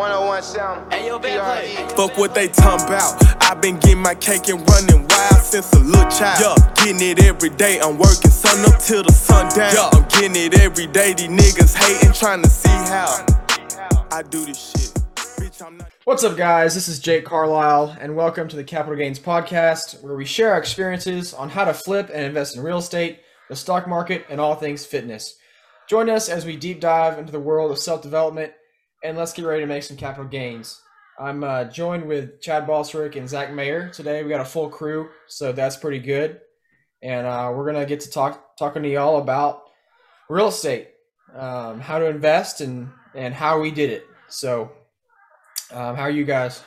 101 sound. Hey, yo, bad. Fuck what they talking about. I been getting my cake and running wild since a little child. Yeah, getting it every day. I'm working sun up till the sun down. Yeah, I'm getting it every day. These niggas hating, trying to see how I do this shit. Bitch, I'm not. What's up, guys? This is Jake Carlisle, and welcome to the Capital Gains Podcast, where we share our experiences on how to flip and invest in real estate, the stock market, and all things fitness. Join us as we deep dive into the world of self-development. And let's get ready to make some capital gains. I'm joined with Chad Balsrich and Zach Mayer today. We got a full crew, so that's pretty good. And we're going to get to talking to y'all about real estate, how to invest and how we did it. So how are you guys?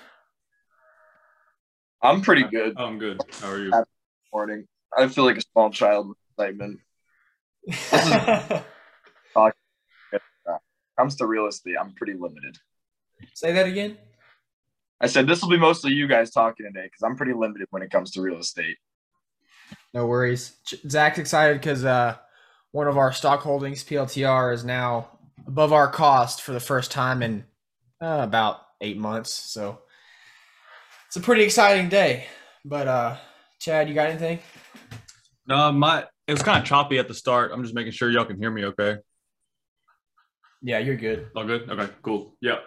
I'm pretty good. I'm good. How are you? Happy morning. I feel like a small child with excitement. This is comes to real estate, I'm pretty limited. Say that again? I said this will be mostly you guys talking today because I'm pretty limited when it comes to real estate. No worries. Zach's excited because one of our stock holdings, PLTR, is now above our cost for the first time in about 8 months. So it's a pretty exciting day. But Chad, you got anything? No, it was kind of choppy at the start. I'm just making sure y'all can hear me okay. Yeah, you're good. All good? Okay, cool. Yeah.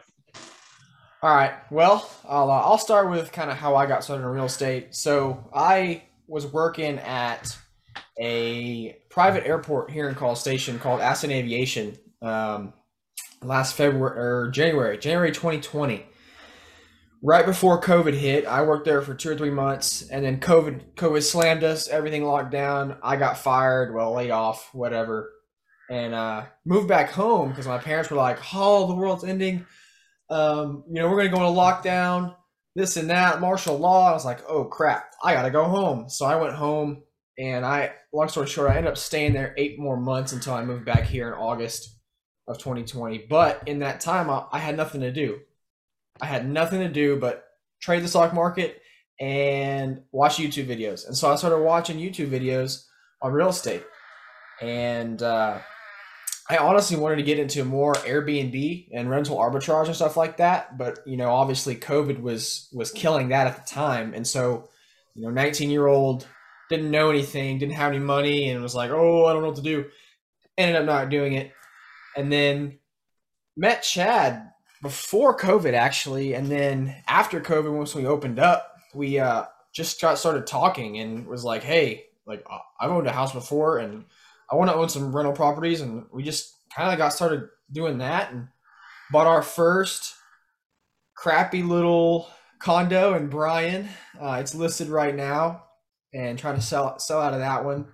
All right. Well, I'll start with kind of how I got started in real estate. So I was working at a private airport here in College Station called Aspen Aviation last January 2020. Right before COVID hit, I worked there for 2 or 3 months, and then COVID slammed us. Everything locked down. I got fired, laid off, whatever. And moved back home because my parents were like, the world's ending. We're going to go into lockdown, this and that, martial law. I was like, oh, crap, I got to go home. So I went home and long story short, I ended up staying there 8 more months until I moved back here in August of 2020. But in that time, I had nothing to do. I had nothing to do but trade the stock market and watch YouTube videos. And so I started watching YouTube videos on real estate. And I honestly wanted to get into more Airbnb and rental arbitrage and stuff like that. But, obviously COVID was killing that at the time. And so, 19-year-old didn't know anything, didn't have any money and was like, I don't know what to do. Ended up not doing it. And then met Chad before COVID actually. And then after COVID, once we opened up, we just started talking and was like, hey, I've owned a house before and I want to own some rental properties, and we just kind of got started doing that and bought our first crappy little condo in Bryan. It's listed right now and trying to sell out of that one.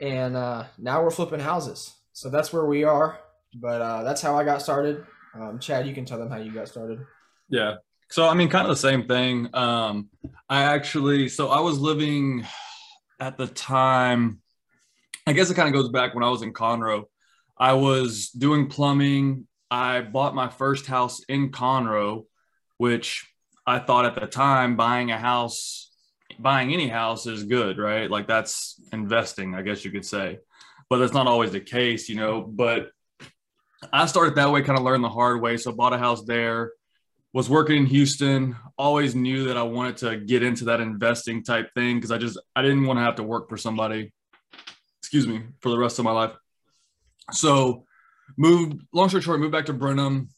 And now we're flipping houses. So that's where we are, but that's how I got started. Chad, you can tell them how you got started. Yeah. So, kind of the same thing. I was living at the time, I guess it kind of goes back when I was in Conroe. I was doing plumbing. I bought my first house in Conroe, which I thought at the time buying any house is good, right? Like that's investing, I guess you could say, but that's not always the case, but I started that way, kind of learned the hard way. So I bought a house there, was working in Houston, always knew that I wanted to get into that investing type thing. Cause I didn't want to have to work for somebody. Excuse me, for the rest of my life. So moved back to Brenham.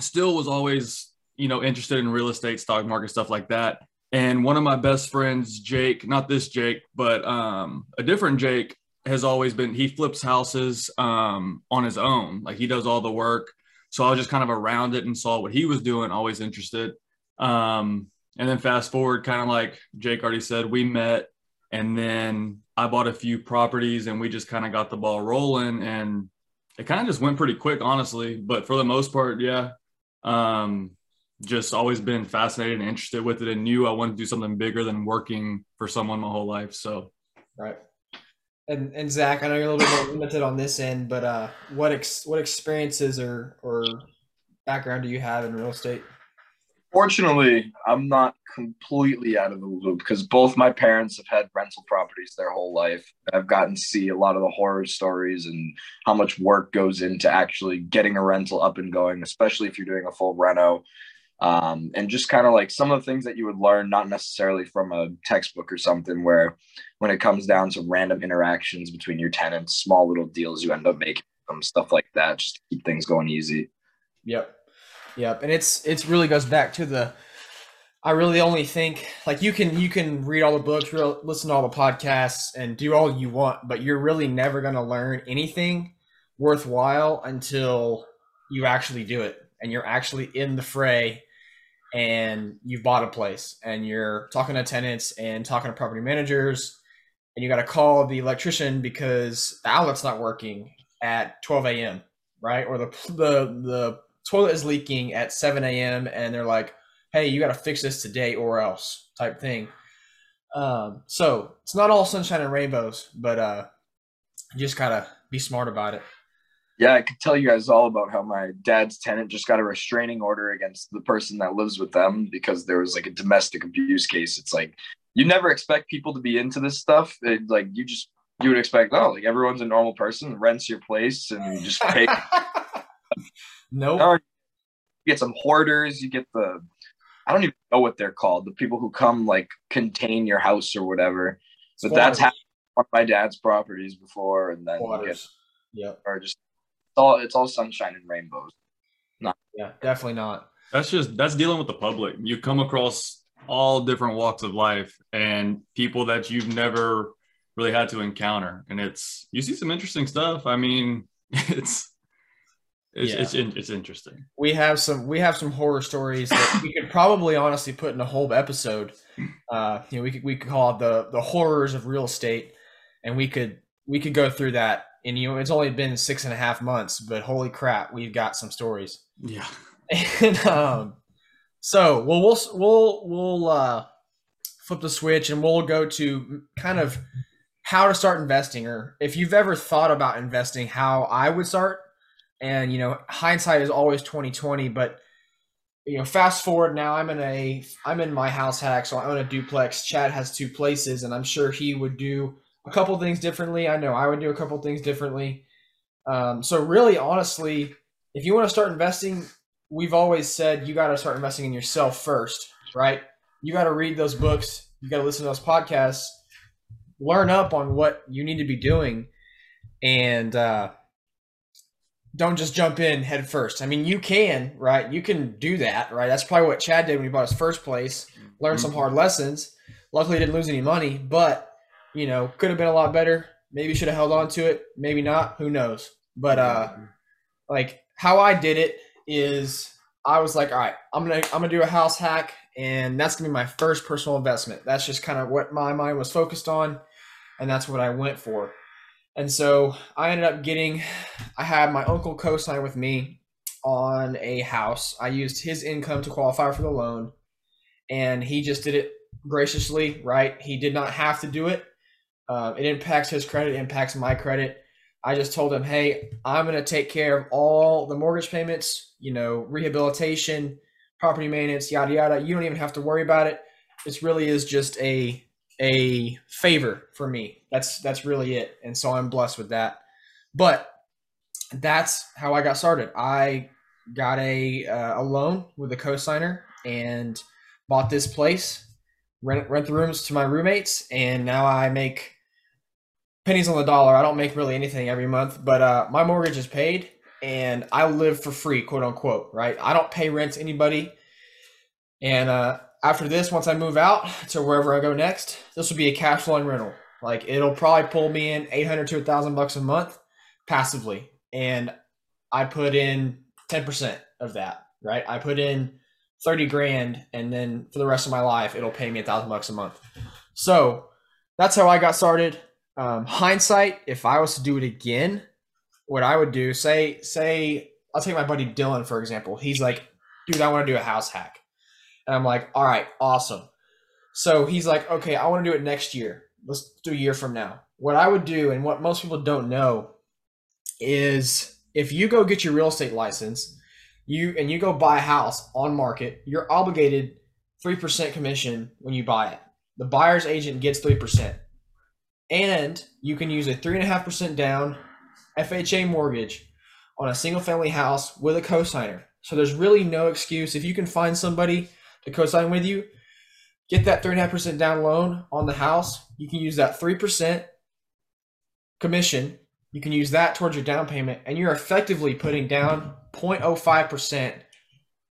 Still was always, interested in real estate, stock market, stuff like that. And one of my best friends, Jake, not this Jake, but a different Jake he flips houses on his own. Like he does all the work. So I was just kind of around it and saw what he was doing, always interested. And then fast forward, kind of like Jake already said, we met and then I bought a few properties and we just kind of got the ball rolling and it kind of just went pretty quick, honestly. But for the most part, yeah, just always been fascinated and interested with it and knew I wanted to do something bigger than working for someone my whole life. So, right. And Zach, I know you're a little bit more limited on this end, but what experiences or background do you have in real estate? Fortunately, I'm not completely out of the loop because both my parents have had rental properties their whole life. I've gotten to see a lot of the horror stories and how much work goes into actually getting a rental up and going, especially if you're doing a full reno. And just kind of like some of the things that you would learn, not necessarily from a textbook or something, where when it comes down to random interactions between your tenants, small little deals you end up making, stuff like that, just to keep things going easy. Yep. Yep. And it's really goes back to I really only think like you can read all the books, listen to all the podcasts and do all you want, but you're really never going to learn anything worthwhile until you actually do it and you're actually in the fray and you've bought a place and you're talking to tenants and talking to property managers and you got to call the electrician because the outlet's not working at 12 a.m., right? Or the toilet is leaking at 7 a.m. and they're like, hey, you got to fix this today or else type thing. So it's not all sunshine and rainbows, but you just got to be smart about it. Yeah, I could tell you guys all about how my dad's tenant just got a restraining order against the person that lives with them because there was like a domestic abuse case. It's like you never expect people to be into this stuff. You would expect, everyone's a normal person, rents your place and you just pay. Nope. You get some hoarders, you get I don't even know what they're called, the people who come like contain your house or whatever. But that's happened on my dad's properties before, and then it's all sunshine and rainbows. No. Yeah, definitely not. That's dealing with the public. You come across all different walks of life and people that you've never really had to encounter, and you see some interesting stuff. I mean, it's interesting. We have some horror stories that we could probably honestly put in a whole episode. We could call it the horrors of real estate, and we could go through that. And it's only been 6.5 months, but holy crap, we've got some stories. Yeah. And so we'll flip the switch and we'll go to kind of how to start investing, or if you've ever thought about investing, how I would start. And, hindsight is always 20/20, but, fast forward now, I'm in my house hack. So I own a duplex. Chad has two places and I'm sure he would do a couple things differently. I know I would do a couple things differently. So really, honestly, if you want to start investing, we've always said, you got to start investing in yourself first, right? You got to read those books. You got to listen to those podcasts. Learn up on what you need to be doing, and don't just jump in head first. I mean, you can, right? You can do that, right? That's probably what Chad did when he bought his first place, learned some hard lessons. Luckily, didn't lose any money, but, could have been a lot better. Maybe should have held on to it. Maybe not. Who knows? But how I did it is I was like, all right, I'm going to do a house hack. And that's going to be my first personal investment. That's just kind of what my mind was focused on. And that's what I went for. And so I ended up I had my uncle co-sign with me on a house. I used his income to qualify for the loan. And he just did it graciously, right? He did not have to do it. It impacts his credit, it impacts my credit. I just told him, hey, I'm going to take care of all the mortgage payments, rehabilitation, property maintenance, yada, yada. You don't even have to worry about it. This really is just a favor for me. That's really it. And so I'm blessed with that. But that's how I got started. I got a loan with a co-signer and bought this place, rent the rooms to my roommates. And now I make pennies on the dollar. I don't make really anything every month, but my mortgage is paid. And I live for free, quote unquote, right? I don't pay rent to anybody. And after this, once I move out to wherever I go next, this will be a cash flowing rental. Like it'll probably pull me in $800 to $1,000 a month passively. And I put in 10% of that, right? I put in $30,000, and then for the rest of my life, it'll pay me $1,000 a month. So that's how I got started. Hindsight, if I was to do it again, what I would do, say I'll take my buddy Dylan, for example. He's like, dude, I want to do a house hack. And I'm like, all right, awesome. So he's like, okay, I want to do it next year. Let's do a year from now. What I would do, and what most people don't know, is if you go get your real estate license, you go buy a house on market, you're obligated 3% commission when you buy it. The buyer's agent gets 3%. And you can use a 3.5% down FHA mortgage on a single family house with a cosigner. So there's really no excuse. If you can find somebody to cosign with you, get that 3.5% down loan on the house. You can use that 3% commission. You can use that towards your down payment, and you're effectively putting down 0.05%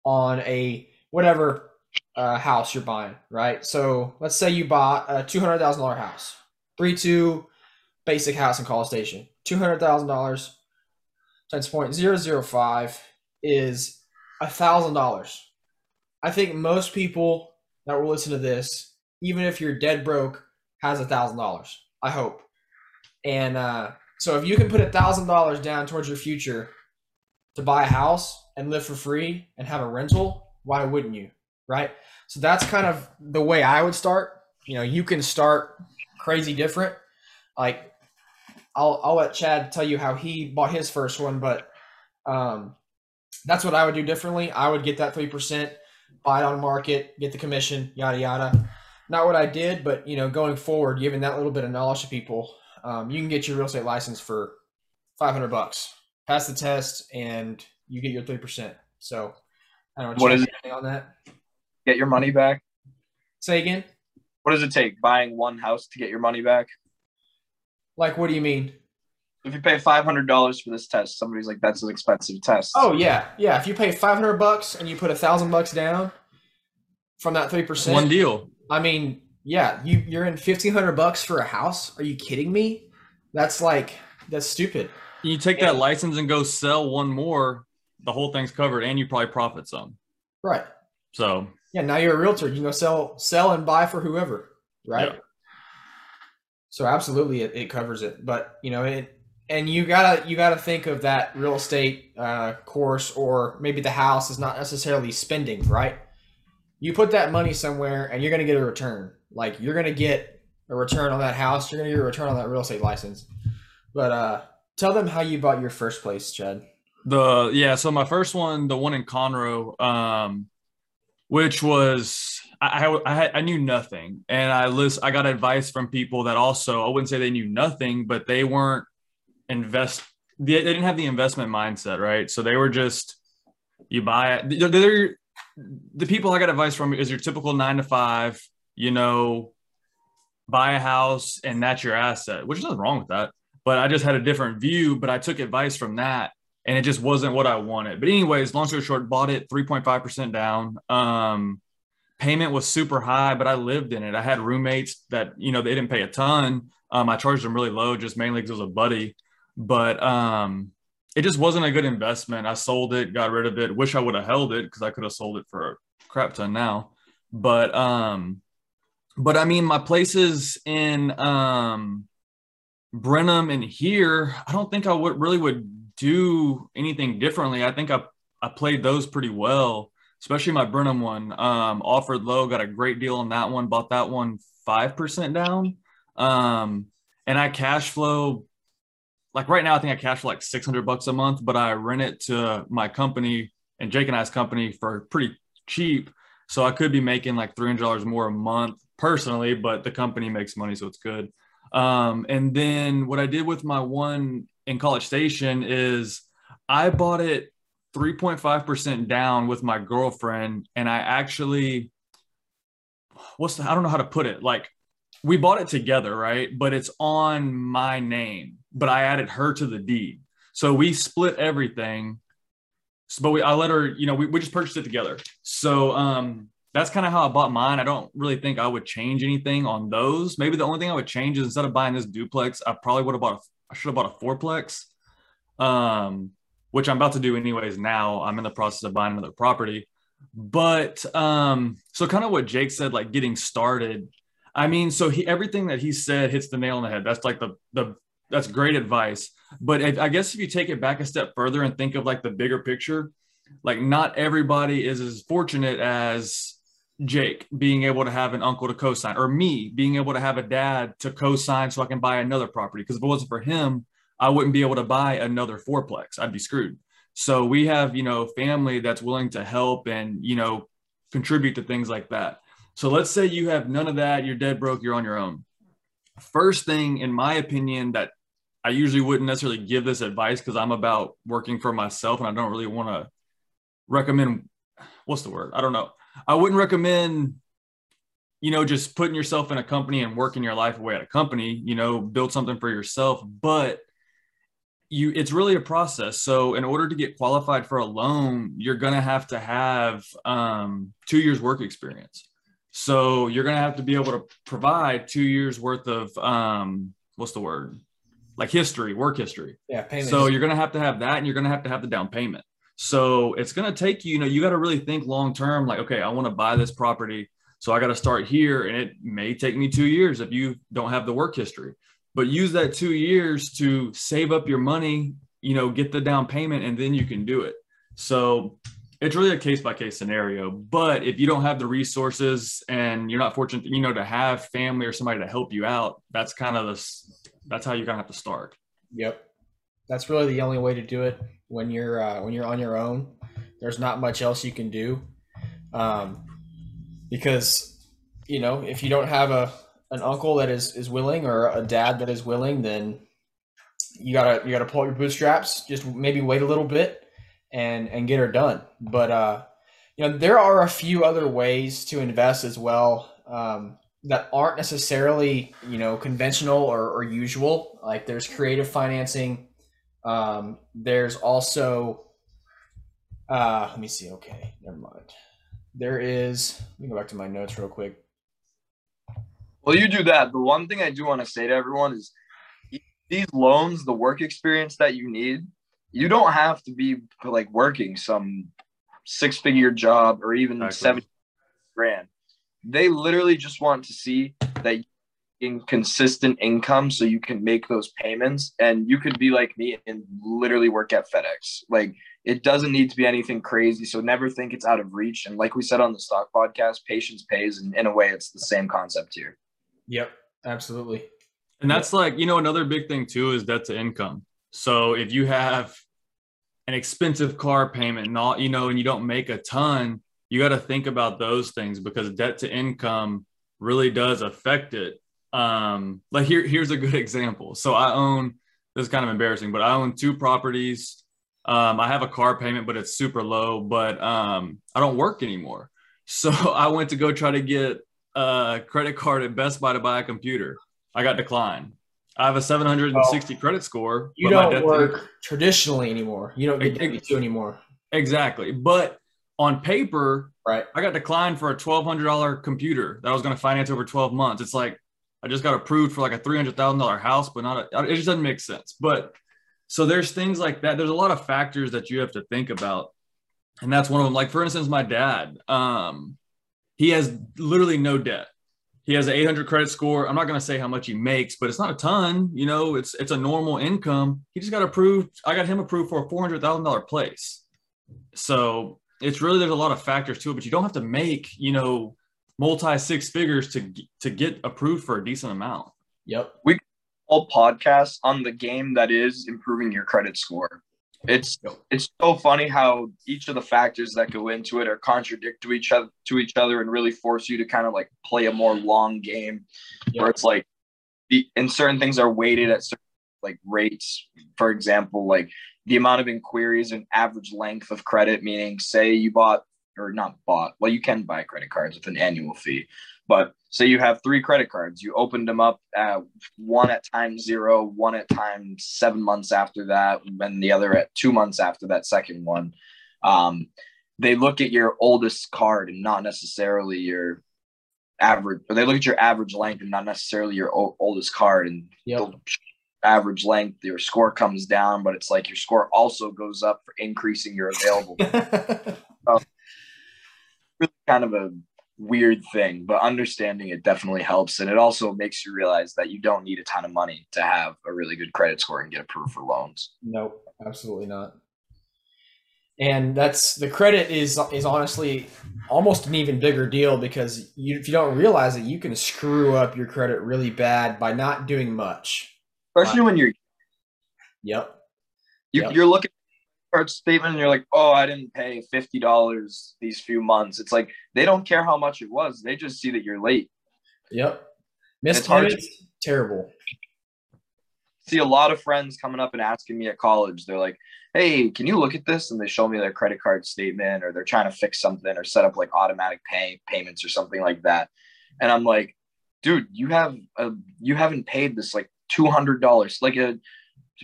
on a whatever house you're buying, right? So let's say you bought a $200,000 house, 3-2 basic house in College Station. $200,000 times 0.005 is $1,000. I think most people that will listen to this, even if you're dead broke, has $1,000. I hope. And so if you can put $1,000 down towards your future to buy a house and live for free and have a rental, why wouldn't you, right? So that's kind of the way I would start. You know, you can start crazy different. Like I'll let Chad tell you how he bought his first one, but that's what I would do differently. I would get that 3%, buy it on market, get the commission, yada, yada. Not what I did, but, you know, going forward, giving that little bit of knowledge to people, you can get your real estate license for $500. Pass the test and you get your 3%. So I don't know what is it on that. Get your money back. Say again. What does it take buying one house to get your money back? Like, what do you mean? If you pay $500 for this test, somebody's like, that's an expensive test. Oh yeah. Yeah. If you pay $500 and you put $1,000 down from that 3%. One deal. I mean, yeah, you're in $1,500 for a house. Are you kidding me? That's stupid. You take that license and go sell one more, the whole thing's covered, and you probably profit some. Right. So. Yeah, now you're a realtor. You can go sell and buy for whoever, right? Yeah. So absolutely, it covers it. But, you know, and you gotta think of that real estate course, or maybe the house is not necessarily spending, right? You put that money somewhere and you're going to get a return. Like, you're going to get a return on that house. You're going to get a return on that real estate license. But tell them how you bought your first place, Chad. So my first one, the one in Conroe, which was I knew nothing. And I got advice from people that also, I wouldn't say they knew nothing, but they weren't they didn't have the investment mindset, right? So they were just, you buy it. The people I got advice from is your typical 9-to-5, you know, buy a house and that's your asset, which is nothing wrong with that. But I just had a different view, but I took advice from that and it just wasn't what I wanted. But anyways, long story short, bought it 3.5% down. Payment was super high, but I lived in it. I had roommates that, you know, they didn't pay a ton. I charged them really low, just mainly because it was a buddy. But it just wasn't a good investment. I sold it, got rid of it. Wish I would have held it because I could have sold it for a crap ton now. But I mean, my places in Brenham and here, I don't think I would do anything differently. I think I played those pretty well, especially my Brenham one. Offered low, got a great deal on that one. Bought that one 5% down, and I cash flow. Like right now, I think I cash for like $600 a month, but I rent it to my company and Jake and I's company for pretty cheap. So I could be making like $300 more a month personally, but the company makes money, so it's good. And then what I did with my one in College Station is I bought it 3.5% down with my girlfriend, and I actually, I don't know how to put it. Like, we bought it together, right? But it's on my name, but I added her to the deed. So we split everything. But I let her, you know, we just purchased it together. So that's kind of how I bought mine. I don't really think I would change anything on those. Maybe the only thing I would change is instead of buying this duplex, I should have bought a fourplex, which I'm about to do anyways. Now I'm in the process of buying another property. But so kind of what Jake said, like getting started. I mean, so everything that he said hits the nail on the head. That's like that's great advice. But I guess if you take it back a step further and think of like the bigger picture, like not everybody is as fortunate as Jake being able to have an uncle to cosign, or me being able to have a dad to cosign so I can buy another property. Because if it wasn't for him, I wouldn't be able to buy another fourplex. I'd be screwed. So we have, you know, family that's willing to help and, you know, contribute to things like that. So let's say you have none of that, you're dead broke, you're on your own. First thing, in my opinion, that I usually wouldn't necessarily give this advice because I'm about working for myself and I don't really want to recommend, what's the word? I don't know. I wouldn't recommend, you know, just putting yourself in a company and working your life away at a company, you know, build something for yourself, but it's really a process. So in order to get qualified for a loan, you're going to have 2 years work experience. So you're going to have to be able to provide 2 years worth of, work history. Yeah. Payment. So you're going to have that, and you're going to have the down payment. So it's going to take you, you know, you got to really think long-term, like, okay, I want to buy this property. So I got to start here, and it may take me 2 years if you don't have the work history, but use that 2 years to save up your money, you know, get the down payment, and then you can do it. So it's really a case-by-case scenario, but if you don't have the resources and you're not fortunate, you know, to have family or somebody to help you out, that's how you're going to have to start. Yep. That's really the only way to do it when you're on your own. There's not much else you can do. Because, you know, if you don't have an uncle that is willing, or a dad that is willing, then you gotta pull out your bootstraps, just maybe wait a little bit and get her done. But, you know, there are a few other ways to invest as well, that aren't necessarily, you know, conventional or usual. Like, there's creative financing. There's also, let me see. Okay. Never mind. Let me go back to my notes real quick. Well, you do that. The one thing I do want to say to everyone is these loans, the work experience that you need, you don't have to be like working some 6-figure job or even $70,000. They literally just want to see that you're making consistent income so you can make those payments. And you could be like me and literally work at FedEx. Like, it doesn't need to be anything crazy. So never think it's out of reach. And like we said on the stock podcast, patience pays. And in a way, it's the same concept here. Yep, absolutely. And that's like, you know, another big thing too is debt to income. So if you have an expensive car payment and all, you know, and you don't make a ton, you got to think about those things, because debt to income really does affect it. Like, here's a good example. So I own, this is kind of embarrassing, but I own 2 properties. I have a car payment, but it's super low, but I don't work anymore. So I went to go try to get a credit card at Best Buy to buy a computer. I got declined. I have a 760 credit score. You don't work traditionally anymore. You don't get W-2 anymore. Exactly. But on paper, right, I got declined for a $1,200 computer that I was going to finance over 12 months. It's like, I just got approved for like a $300,000 house, but it just doesn't make sense. But so there's things like that. There's a lot of factors that you have to think about. And that's one of them. Like, for instance, my dad, he has literally no debt. He has an 800 credit score. I'm not going to say how much he makes, but it's not a ton, you know, it's a normal income. He just got approved. I got him approved for a $400,000 place. So it's really, there's a lot of factors to it, but you don't have to make, you know, multi 6 figures to get approved for a decent amount. Yep. We all podcasts on the game that is improving your credit score. It's so funny how each of the factors that go into it are contradict to each other and really force you to kind of like play a more long game. Yep. Where it's like, and certain things are weighted at certain like rates, for example, like the amount of inquiries and average length of credit, meaning say you you can buy credit cards with an annual fee, but say you have 3 credit cards, you opened them up, one at time 0, one at time 7 months after that, and the other at 2 months after that second one. They look at your oldest card and not necessarily your average, or they look at your average length and not necessarily your oldest card. And yep. Average length, your score comes down, but it's like your score also goes up for increasing your available. So, really kind of a weird thing, but understanding it definitely helps. And it also makes you realize that you don't need a ton of money to have a really good credit score and get approved for loans. Nope, absolutely not. And that's, the credit is honestly almost an even bigger deal, because if you don't realize it, you can screw up your credit really bad by not doing much. Especially when you're, yep. You're looking card statement and you're like, oh, I didn't pay $50 these few months. It's like, they don't care how much it was. They just see that you're late. Yep. Missed payments, terrible. See a lot of friends coming up and asking me at college. They're like, hey, can you look at this? And they show me their credit card statement, or they're trying to fix something or set up like automatic payments or something like that. And I'm like, dude, you haven't paid this like $200, like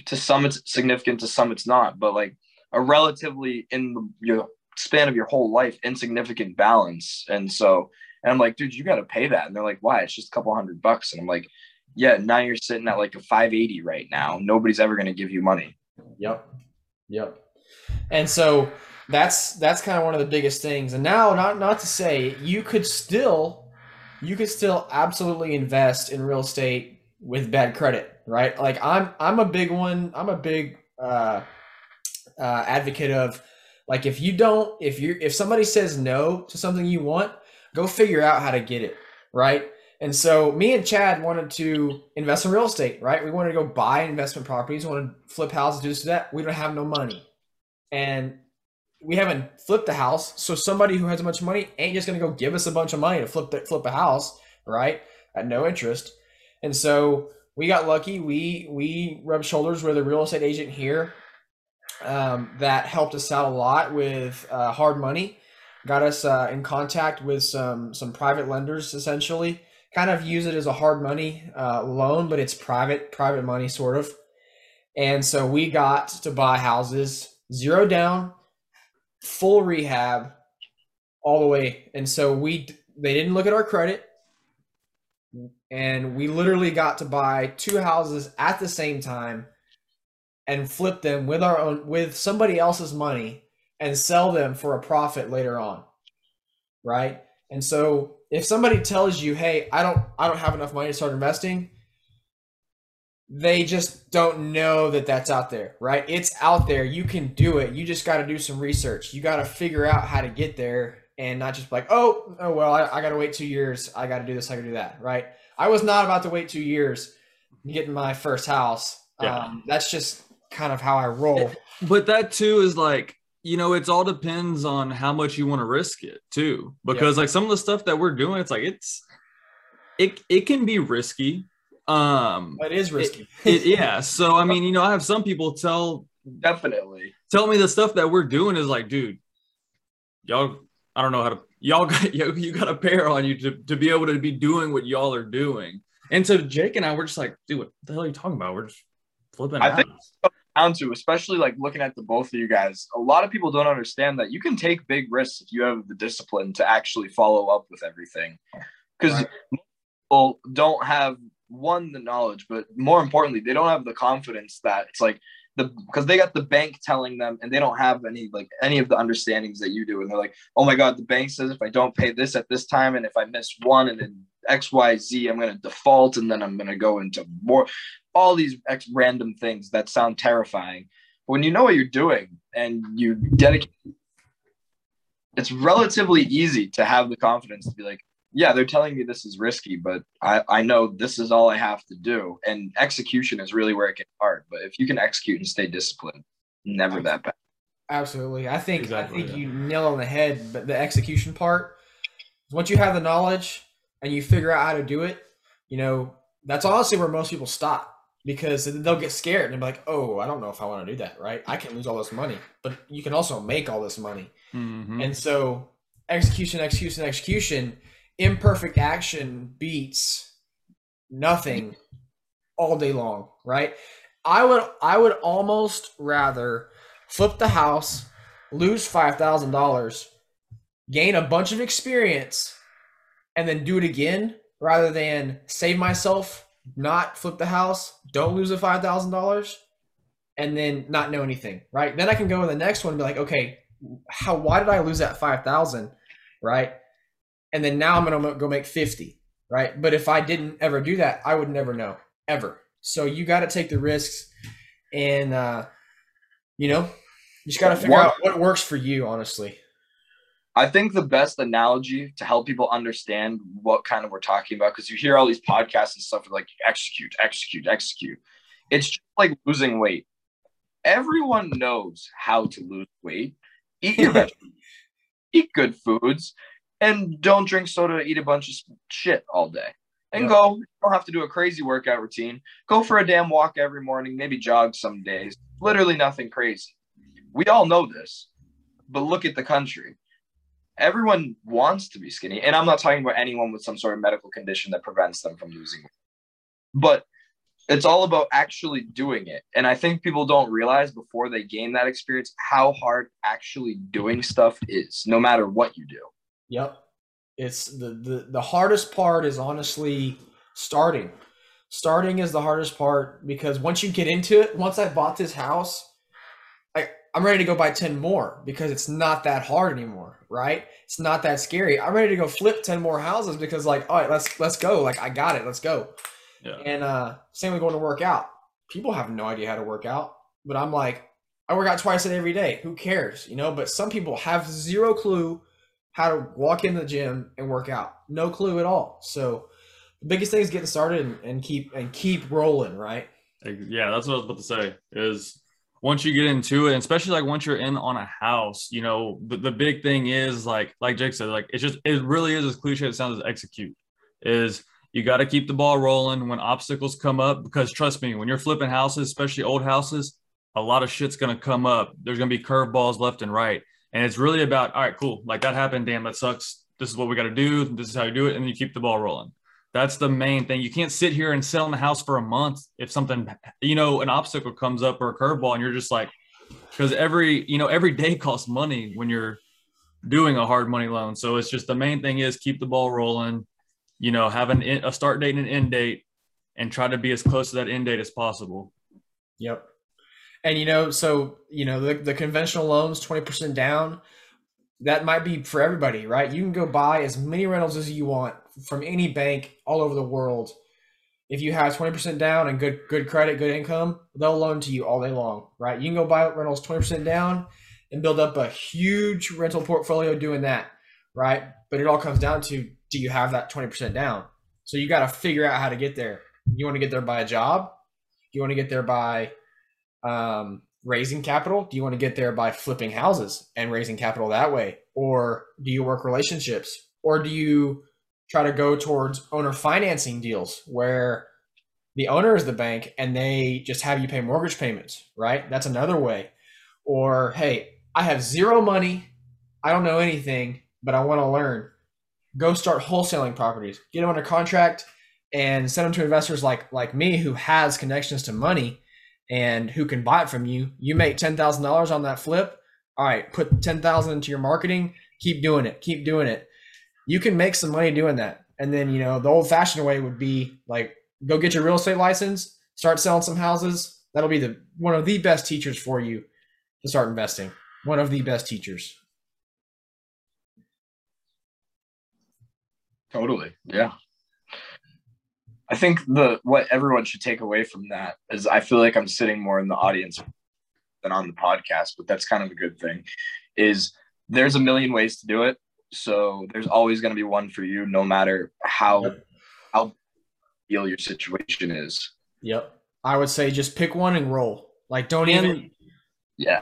to some it's significant, to some it's not, but like a relatively in the span of your whole life, insignificant balance. And I'm like, dude, you got to pay that. And they're like, why? It's just a couple $100. And I'm like, yeah, now you're sitting at like a 580 right now. Nobody's ever going to give you money. Yep. Yep. And so that's kind of one of the biggest things. And now not to say you could still absolutely invest in real estate with bad credit, right? Like I'm a big advocate of like, if somebody says no to something you want, go figure out how to get it, right? And so me and Chad wanted to invest in real estate, right? We wanted to go buy investment properties, wanted to flip houses, do this, do that. We don't have no money. And we haven't flipped the house. So somebody who has a bunch of money ain't just going to go give us a bunch of money to flip a house, right? At no interest. And so we got lucky. We rubbed shoulders with a real estate agent here that helped us out a lot with hard money, got us in contact with some private lenders, essentially. Kind of use it as a hard money loan, but it's private money sort of. And so we got to buy houses, zero down, full rehab all the way. And so they didn't look at our credit, and we literally got to buy two houses at the same time and flip them with somebody else's money and sell them for a profit later on, right? And so if somebody tells you, hey, I don't have enough money to start investing, they just don't know that that's out there, right? It's out there. You can do it. You just got to do some research. You got to figure out how to get there and not just like, I got to wait 2 years. I got to do this. I got to do that, right? I was not about to wait 2 years getting my first house. Yeah. That's just kind of how I roll. But that too is like, it's all depends on how much you want to risk it too, because like some of the stuff that we're doing, it's like, it can be risky. It is risky. Yeah. So, I mean, I have some people tell me the stuff that we're doing is like, dude, y'all, I don't know how to, you got a pair on you to be able to be doing what y'all are doing. And so Jake and I, we're just like, dude, what the hell are you talking about? We're just flipping out. To especially like looking at the both of you guys, a lot of people don't understand that you can take big risks if you have the discipline to actually follow up with everything, because people don't have the knowledge, but more importantly they don't have the confidence that it's like because they got the bank telling them and they don't have any of the understandings that you do, and they're like, oh my god, the bank says if I don't pay this at this time and if I miss one and then XYZ, I'm going to default and then I'm going to go into more all these random things that sound terrifying. But when you know what you're doing and you dedicate, it's relatively easy to have the confidence to be like, yeah, they're telling me this is risky, but I know this is all I have to do. And execution is really where it gets hard. But if you can execute and stay disciplined, never that bad. Absolutely. I think you nail on the head, but the execution part, once you have the knowledge and you figure out how to do it, that's honestly where most people stop, because they'll get scared and be like, oh, I don't know if I want to do that, right? I can lose all this money, but you can also make all this money. Mm-hmm. And so execution, imperfect action beats nothing all day long, right? I would almost rather flip the house, lose $5,000, gain a bunch of experience, and then do it again, rather than save myself, not flip the house, don't lose the $5,000, and then not know anything, right? Then I can go to the next one and be like, okay, why did I lose that $5,000, right? And then now I'm gonna go make 50, right? But if I didn't ever do that, I would never know, ever. So you gotta take the risks and, you just gotta figure out what works for you, honestly. I think the best analogy to help people understand what kind of we're talking about, because you hear all these podcasts and stuff like execute, execute, execute. It's just like losing weight. everyone knows how to lose weight. Eat your vegetables, eat good foods, and don't drink soda, eat a bunch of shit all day. And yeah. Go, you don't have to do a crazy workout routine. Go for a damn walk every morning, maybe jog some days. Literally nothing crazy. We all know this, but look at the country. Everyone wants to be skinny. And I'm not talking about anyone with some sort of medical condition that prevents them from losing weight. But it's all about actually doing it. And I think people don't realize before they gain that experience how hard actually doing stuff is, no matter what you do. Yep. It's the hardest part is honestly starting. Starting is the hardest part because once you get into it, once I bought this house, I'm ready to go buy 10 more because it's not that hard anymore, right? It's not that scary. I'm ready to go flip 10 more houses because like, all right, let's go. Like, I got it. Let's go. Yeah. And same with going to work out. People have no idea how to work out, but I'm like, I work out twice a day every day. Who cares? You know, but some people have zero clue how to walk in the gym and work out. No clue at all. So the biggest thing is getting started and keep rolling, right? Yeah, that's what I was about to say is once you get into it, especially like once you're in on a house, you know, the big thing is like Jake said, like it's just, it really is as cliche as it sounds as execute is. You got to keep the ball rolling when obstacles come up because trust me, when you're flipping houses, especially old houses, a lot of shit's going to come up. There's going to be curveballs left and right. And it's really about, all right, cool. Like that happened. Damn, that sucks. This is what we got to do. This is how you do it. And you keep the ball rolling. That's the main thing. You can't sit here and sit on the house for a month if something, you know, an obstacle comes up or a curveball and you're just like, because every day costs money when you're doing a hard money loan. So it's just the main thing is keep the ball rolling. You know, have a start date and an end date and try to be as close to that end date as possible. Yep. And, you know, so, you know, the conventional loans, 20% down, that might be for everybody, right? You can go buy as many rentals as you want from any bank all over the world. If you have 20% down and good credit, good income, they'll loan to you all day long, right? You can go buy rentals 20% down and build up a huge rental portfolio doing that, right? But it all comes down to, do you have that 20% down? So you got to figure out how to get there. You want to get there by a job? You want to get there by raising capital? Do you want to get there by flipping houses and raising capital that way? Or do you work relationships? Or do you try to go towards owner financing deals where the owner is the bank and they just have you pay mortgage payments, right? That's another way. Or, hey, I have zero money. I don't know anything, but I want to learn. Go start wholesaling properties, get them under contract and send them to investors like me who has connections to money and who can buy it from you. You make $10,000 on that flip. All right, put $10,000 into your marketing. Keep doing it. You can make some money doing that. And then, you know, the old fashioned way would be like, go get your real estate license, start selling some houses. That'll be one of the best teachers for you to start investing. One of the best teachers. Totally. Yeah. I think what everyone should take away from that is I feel like I'm sitting more in the audience than on the podcast, but that's kind of a good thing is there's a million ways to do it. So there's always going to be one for you, no matter how real your situation is. Yep. I would say just pick one and roll. Like yeah.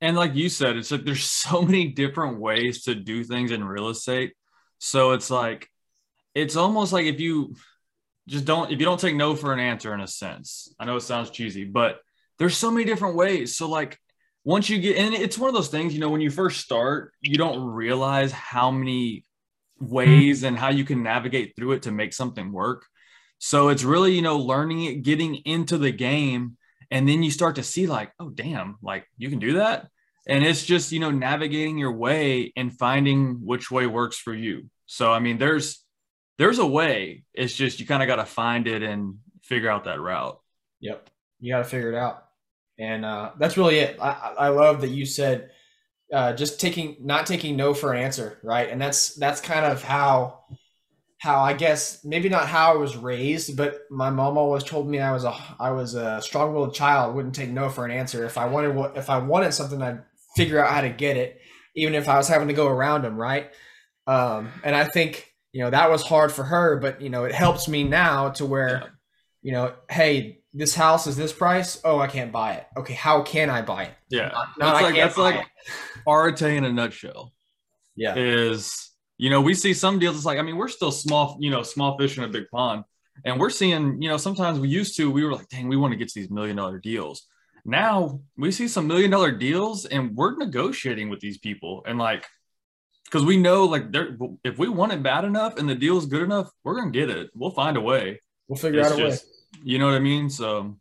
And like you said, it's like, there's so many different ways to do things in real estate. So it's like, it's almost like if you don't take no for an answer in a sense. I know it sounds cheesy, but there's so many different ways. So like once you get, and it's one of those things, you know, when you first start, you don't realize how many ways and how you can navigate through it to make something work. So it's really, you know, learning it, getting into the game. And then you start to see like, oh, damn, like you can do that. And it's just, you know, navigating your way and finding which way works for you. So, I mean, there's a way. It's just you kind of got to find it and figure out that route. Yep. You got to figure it out. And that's really it. I love that you said just not taking no for an answer, right? And that's kind of how I guess maybe not how I was raised, but my mom always told me I was a strong-willed child, wouldn't take no for an answer. If I wanted something, I'd figure out how to get it, even if I was having to go around them, right? And I think, you know, that was hard for her, but, you know, it helps me now to where, you know, hey, this house is this price. Oh, I can't buy it. Okay, how can I buy it? Yeah, that's like RTA in a nutshell. Yeah, is, you know, we see some deals. It's like, I mean, we're still small, you know, small fish in a big pond, and we're seeing, you know, sometimes we were like, dang, we want to get to these $1 million deals. Now we see some $1 million deals, and we're negotiating with these people, and like, because we know, like, if we want it bad enough and the deal is good enough, we're gonna get it. We'll find a way. We'll figure out a way. You know what I mean? So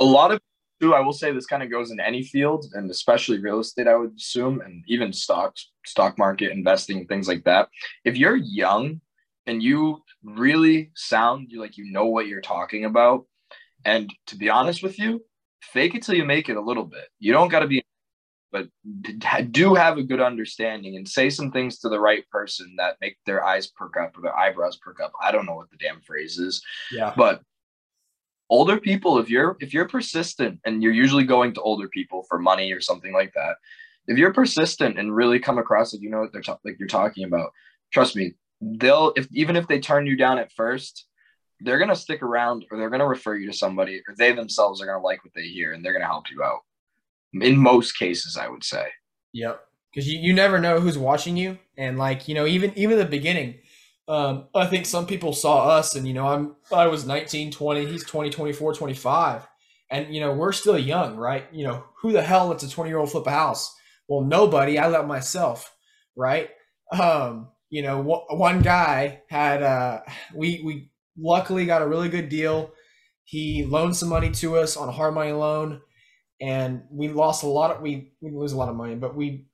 a lot of, too, I will say this kind of goes in any field, and especially real estate, I would assume, and even stocks, stock market investing, things like that. If you're young and you really sound like you know what you're talking about, and to be honest with you, fake it till you make it a little bit. You don't got to be, but do have a good understanding and say some things to the right person that make their eyes perk up or their eyebrows perk up. I don't know what the damn phrase is. Yeah. But older people, if you're persistent, and you're usually going to older people for money or something like that, if you're persistent and really come across that you know what they're like you're talking about, trust me, even if they turn you down at first, they're going to stick around, or they're going to refer you to somebody, or they themselves are going to like what they hear, and they're going to help you out. In most cases, I would say. Yep. Because you never know who's watching you. And like, you know, even the beginning, I think some people saw us, and, you know, I was 19, 20, he's 20, 24, 25. And, you know, we're still young, right? You know, who the hell lets a 20-year-old flip a house? Well, nobody. I let myself, right? You know, one guy had, we luckily got a really good deal. He loaned some money to us on a hard money loan. And we lost a lot of, we lose a lot of money, but we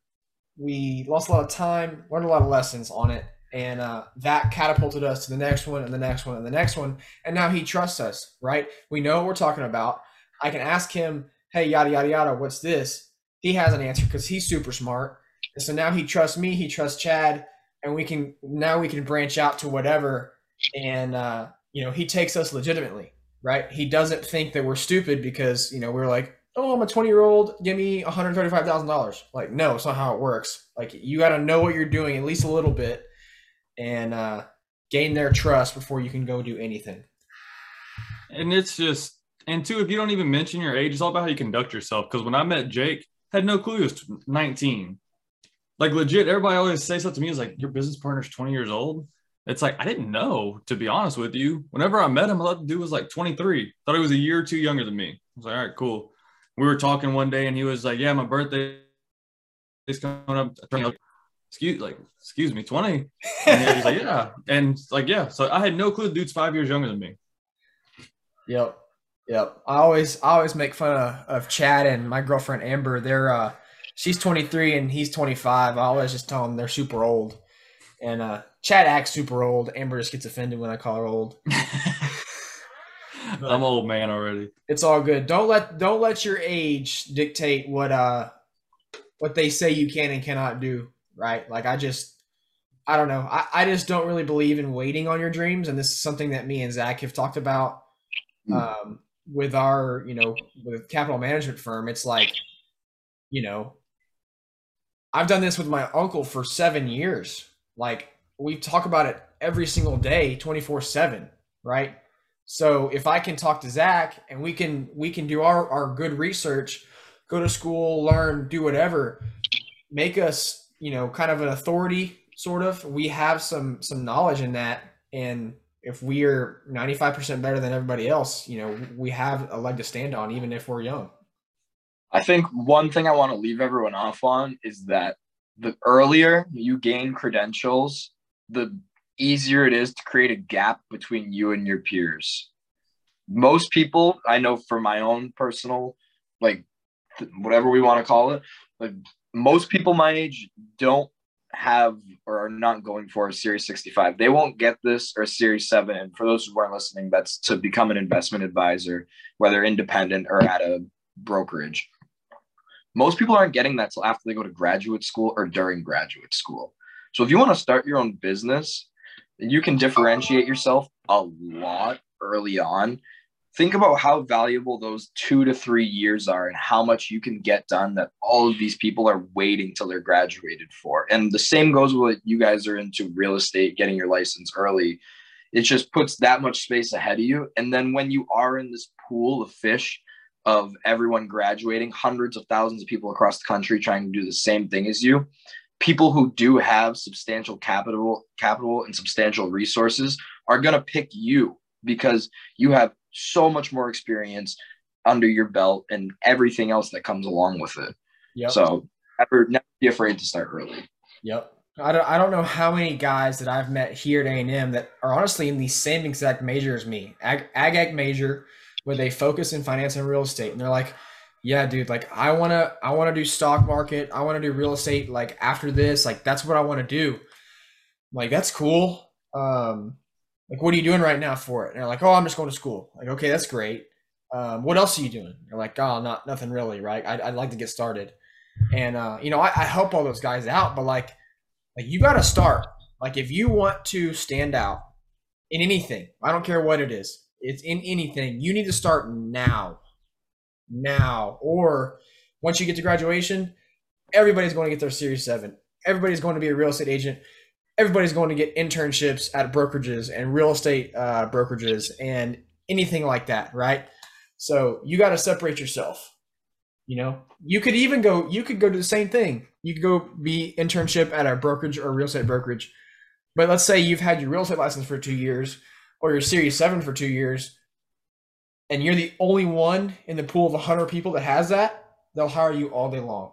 lost a lot of time, learned a lot of lessons on it. And that catapulted us to the next one and the next one and the next one. And now he trusts us, right? We know what we're talking about. I can ask him, hey, yada, yada, yada, what's this? He has an answer because he's super smart. And so now he trusts me, he trusts Chad, and now we can branch out to whatever. And, you know, he takes us legitimately, right? He doesn't think that we're stupid because, you know, we're like, oh, I'm a 20-year-old, give me $135,000. Like, no, it's not how it works. Like, you got to know what you're doing at least a little bit, and gain their trust before you can go do anything. And it's just, and two, if you don't even mention your age, it's all about how you conduct yourself. Because when I met Jake, I had no clue he was 19. Like, legit, everybody always says something to me, is like, your business partner's 20 years old. It's like, I didn't know, to be honest with you. Whenever I met him, I thought the dude was like 23. Thought he was a year or two younger than me. I was like, all right, cool. We were talking one day, and he was like, yeah, my birthday is coming up. Excuse me, 20. And he was like, yeah. And like, yeah. So I had no clue the dude's 5 years younger than me. Yep. Yep. I always make fun of Chad and my girlfriend, Amber. They're, she's 23 and he's 25. I always just tell them they're super old. And Chad acts super old. Amber just gets offended when I call her old. But I'm old man already. It's all good. Don't let your age dictate what they say you can and cannot do, right? Like, I don't know. I just don't really believe in waiting on your dreams, and this is something that me and Zach have talked about with our, you know, with capital management firm. It's like, you know, I've done this with my uncle for 7 years. Like, we talk about it every single day, 24/7, right? So if I can talk to Zach and we can do our good research, go to school, learn, do whatever, make us, you know, kind of an authority, sort of. We have some knowledge in that. And if we are 95% better than everybody else, you know, we have a leg to stand on, even if we're young. I think one thing I want to leave everyone off on is that the earlier you gain credentials, the easier it is to create a gap between you and your peers. Most people, I know for my own personal, like, whatever we want to call it, like, most people my age don't have or are not going for a Series 65. They won't get this, or a Series 7. And for those who weren't listening, that's to become an investment advisor, whether independent or at a brokerage. Most people aren't getting that till after they go to graduate school or during graduate school. So if you want to start your own business, and you can differentiate yourself a lot early on, think about how valuable those 2 to 3 years are and how much you can get done that all of these people are waiting till they're graduated for. And the same goes with what you guys are into, real estate, getting your license early. it just puts that much space ahead of you. And then when you are in this pool of fish of everyone graduating, hundreds of thousands of people across the country trying to do the same thing as you, people who do have substantial capital and substantial resources are going to pick you because you have so much more experience under your belt and everything else that comes along with it. Yep. So never be afraid to start early. Yep. I don't know how many guys that I've met here at A&M that are honestly in the same exact major as me, ag major, where they focus in finance and real estate. And they're like, yeah, dude, like I want to do stock market. I want to do real estate. Like after this, like that's what I want to do. I'm like, that's cool. Like, what are you doing right now for it? And they're like, oh, I'm just going to school. Like, okay, that's great. What else are you doing? They're like, oh, nothing really. Right. I'd like to get started. And, I help all those guys out, but like you got to start. Like if you want to stand out in anything, I don't care what it is, it's in anything, you need to start now. Or once you get to graduation, everybody's going to get their Series 7. Everybody's going to be a real estate agent. Everybody's going to get internships at brokerages and real estate brokerages and anything like that. Right. So you got to separate yourself. You know, you could go do the same thing. You could go be internship at a brokerage or a real estate brokerage. But let's say you've had your real estate license for 2 years or your Series 7 for 2 years, and you're the only one in the pool of 100 people that has that, they'll hire you all day long.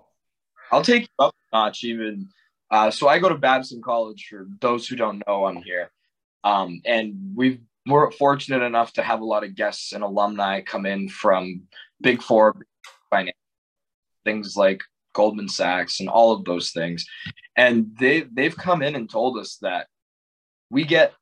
I'll take you up a notch even. So I go to Babson College, for those who don't know, I'm here. And we're fortunate enough to have a lot of guests and alumni come in from Big Four finance, things like Goldman Sachs and all of those things. And they've come in and told us that we get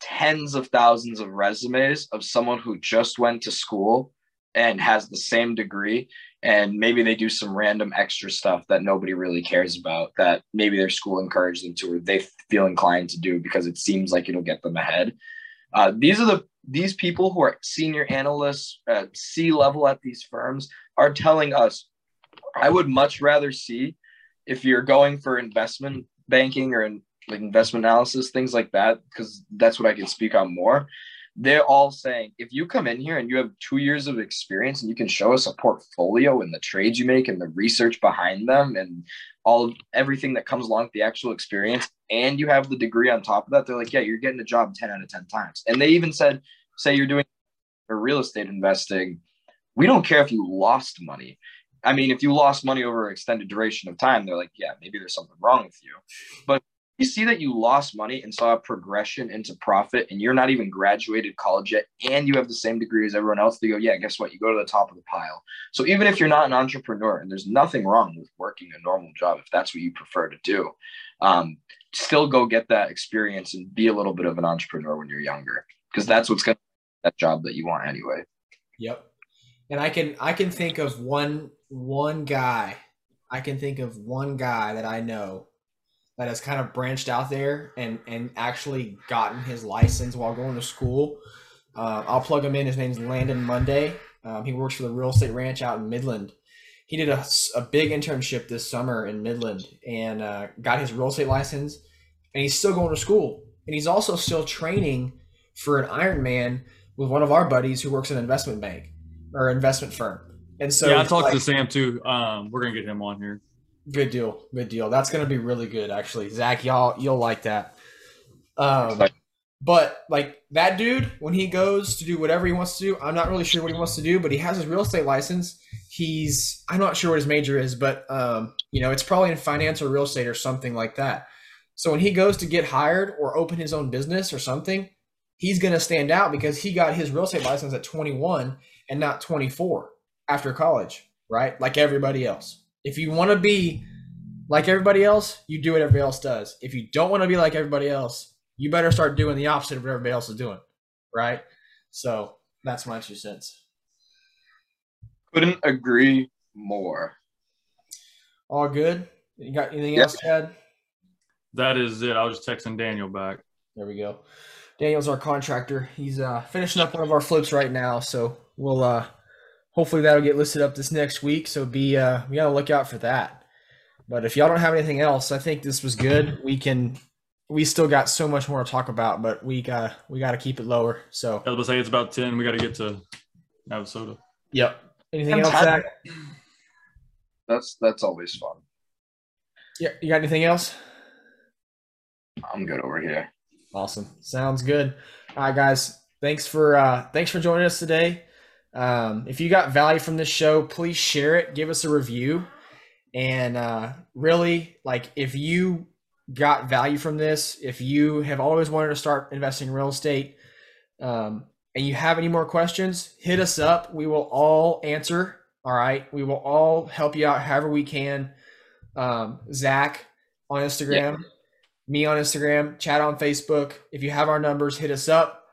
tens of thousands of resumes of someone who just went to school and has the same degree, and maybe they do some random extra stuff that nobody really cares about, that maybe their school encouraged them to, or they feel inclined to do because it seems like it'll get them ahead. These people who are senior analysts, C-level at these firms, are telling us, I would much rather see, if you're going for investment banking or investment analysis, things like that, because that's what I can speak on more. They're all saying, if you come in here and you have 2 years of experience and you can show us a portfolio and the trades you make and the research behind them and everything that comes along with the actual experience, and you have the degree on top of that, they're like, yeah, you're getting a job 10 out of 10 times. And they even said, say you're doing real estate investing, we don't care if you lost money. I mean, if you lost money over an extended duration of time, they're like, yeah, maybe there's something wrong with you. But you see that you lost money and saw a progression into profit, and you're not even graduated college yet, and you have the same degree as everyone else, they go, yeah, guess what? You go to the top of the pile. So even if you're not an entrepreneur, and there's nothing wrong with working a normal job, if that's what you prefer to do, still go get that experience and be a little bit of an entrepreneur when you're younger, because that's what's going to be that job that you want anyway. Yep. And I can think of one guy that I know that has kind of branched out there and actually gotten his license while going to school. I'll plug him in. His name's Landon Monday. He works for the Real Estate Ranch out in Midland. He did a big internship this summer in Midland and got his real estate license, and he's still going to school. And he's also still training for an Ironman with one of our buddies who works in an investment bank or investment firm. And so yeah, I talked to Sam too. We're going to get him on here. Good deal. That's going to be really good, actually. Zach, you'll like that. But like that dude, when he goes to do whatever he wants to do, I'm not really sure what he wants to do, but he has his real estate license. I'm not sure what his major is, but it's probably in finance or real estate or something like that. So when he goes to get hired or open his own business or something, he's going to stand out because he got his real estate license at 21 and not 24 after college, right? Like everybody else. If you want to be like everybody else, you do what everybody else does. If you don't want to be like everybody else, you better start doing the opposite of what everybody else is doing, right? So that's my 2 cents. Couldn't agree more. All good? You got anything else, Chad? That is it. I was just texting Daniel back. There we go. Daniel's our contractor. He's finishing up one of our flips right now, so we'll hopefully that'll get listed up this next week. So be on the lookout for that. But if y'all don't have anything else, I think this was good. We can we still got so much more to talk about, but we gotta keep it lower. So I was saying it's about 10. We gotta get to Navasota. Yep. Anything else, Zach? That's always fun. Yeah, you got anything else? I'm good over here. Awesome. Sounds good. All right, guys. Thanks for joining us today. If you got value from this show, please share it, give us a review. And really, like, if you got value from this, if you have always wanted to start investing in real estate, and you have any more questions, hit us up. We will all answer. All right. We will all help you out however we can. Zach on Instagram, me on Instagram, Chad on Facebook. If you have our numbers, hit us up.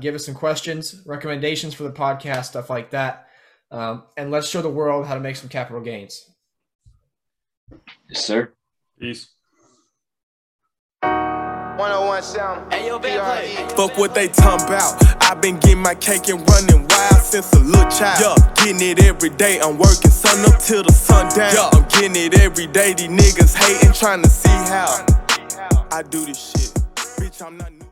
Give us some questions, recommendations for the podcast, stuff like that. And let's show the world how to make some capital gains. Yes, sir. Peace. 101 sound. Hey, yo, bad fuck what they talking about. I been getting my cake and running wild since a little child. Yeah, getting it every day. I'm working sun up till the sun down. Yeah, I'm getting it every day. These niggas hating, trying to see how I do this shit. Bitch, I'm not new.